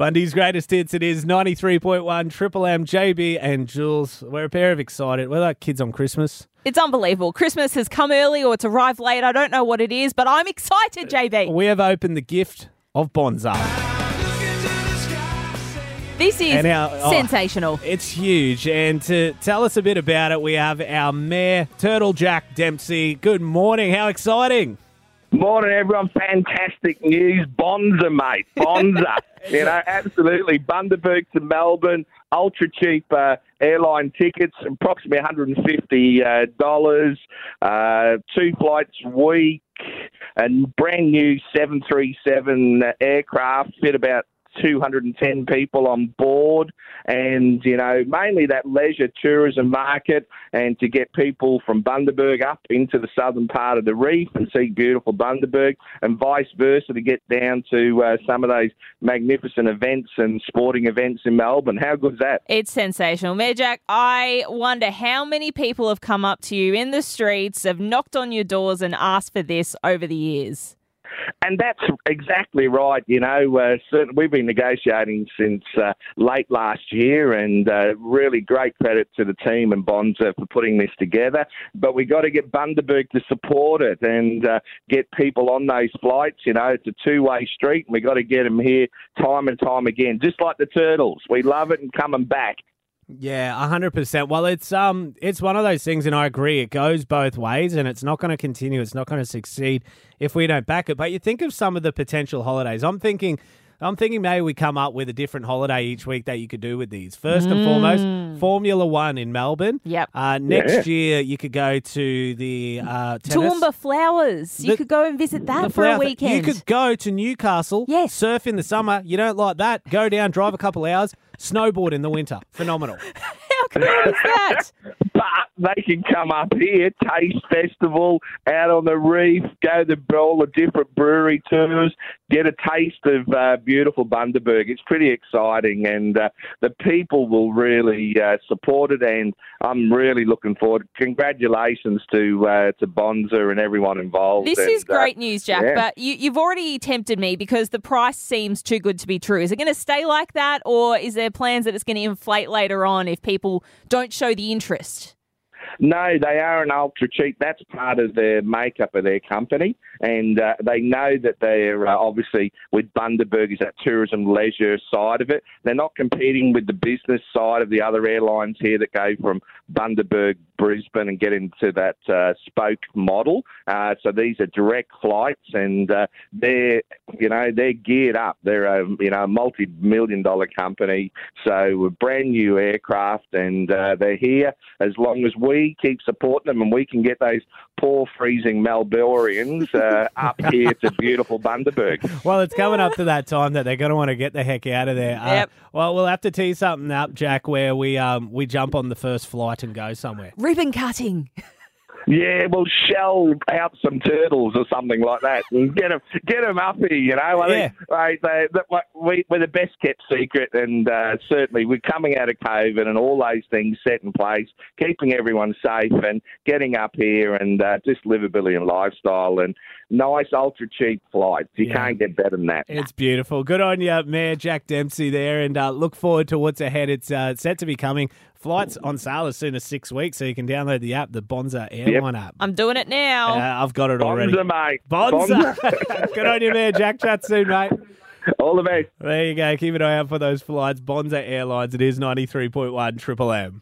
Bundy's greatest hits, it is 93.1, Triple M, JB and Jules. We're a pair of excited. We're like kids on Christmas. It's unbelievable. Christmas has come early or it's arrived late. I don't know what it is, but I'm excited, JB. We have opened the gift of Bonza. This is sensational. It's huge. And to tell us a bit about it, we have our mayor, Turtle Jack Dempsey. Good morning. How exciting. Morning, everyone. Fantastic news. Bonza, mate. Bonza. You know, absolutely. Bundaberg to Melbourne, ultra cheap airline tickets, approximately $150, 2 flights a week, and brand new 737 aircraft, fit about 210 people on board, and you know, mainly that leisure tourism market, and to get people from Bundaberg up into the southern part of the reef and see beautiful Bundaberg, and vice versa to get down to some of those magnificent events and sporting events in Melbourne. How good's that? It's sensational. Mayor Jack, I wonder how many people have come up to you in the streets, have knocked on your doors and asked for this over the years. And that's exactly right. You know, we've been negotiating since late last year, and really great credit to the team and Bonza for putting this together. But we got to get Bundaberg to support it and get people on those flights. You know, it's a two-way street, and we got to get them here time and time again, just like the Turtles. We love it and coming back. Yeah, 100%. Well, it's one of those things, and I agree, it goes both ways, and it's not going to continue. It's not going to succeed if we don't back it. But you think of some of the potential holidays. I'm thinking maybe we come up with a different holiday each week that you could do with these. First and foremost, Formula One in Melbourne. Yep. Next year, you could go to the Toowoomba Flowers. You could go and visit that for a weekend. You could go to Newcastle, surf in the summer. You don't like that? Go down, drive a couple hours, snowboard in the winter. Phenomenal. How cool is that? But they can come up here, Taste Festival, out on the reef, go to all the different brewery tours, get a taste of beautiful Bundaberg. It's pretty exciting, and the people will really support it, and I'm really looking forward. Congratulations to Bonza and everyone involved. This is great news, Jack, but you've already tempted me because the price seems too good to be true. Is it going to stay like that, or is there plans that it's going to inflate later on if people don't show the interest? No, they are an ultra cheap. That's part of their makeup of their company. And they know that they're obviously with Bundaberg is that tourism leisure side of it. They're not competing with the business side of the other airlines here that go from Bundaberg, Brisbane and get into that spoke model. So these are direct flights, and they're geared up. They're a multi-million-dollar company. So we're brand new aircraft, and they're here as long as we keep supporting them, and we can get those poor freezing Melbourians up here to beautiful Bundaberg. Well, it's coming up to that time that they're going to want to get the heck out of there. Yep. Well, we'll have to tee something up, Jack, where we jump on the first flight and go somewhere. Ribbon cutting. Yeah, we'll shell out some turtles or something like that and get them up here, you know. I think we're the best kept secret, and certainly we're coming out of COVID and all those things set in place, keeping everyone safe and getting up here and just livability and lifestyle and nice ultra-cheap flights. You can't get better than that. It's beautiful. Good on you, Mayor Jack Dempsey there, and look forward to what's ahead. It's set to be coming. Flights on sale as soon as 6 weeks, so you can download the app, the Bonza Airline app. I'm doing it now. I've got it already. Bonza, mate. Bonza. Good on you, man. Jack, chat soon, mate. All the best. There you go. Keep an eye out for those flights. Bonza Airlines. It is 93.1 Triple M.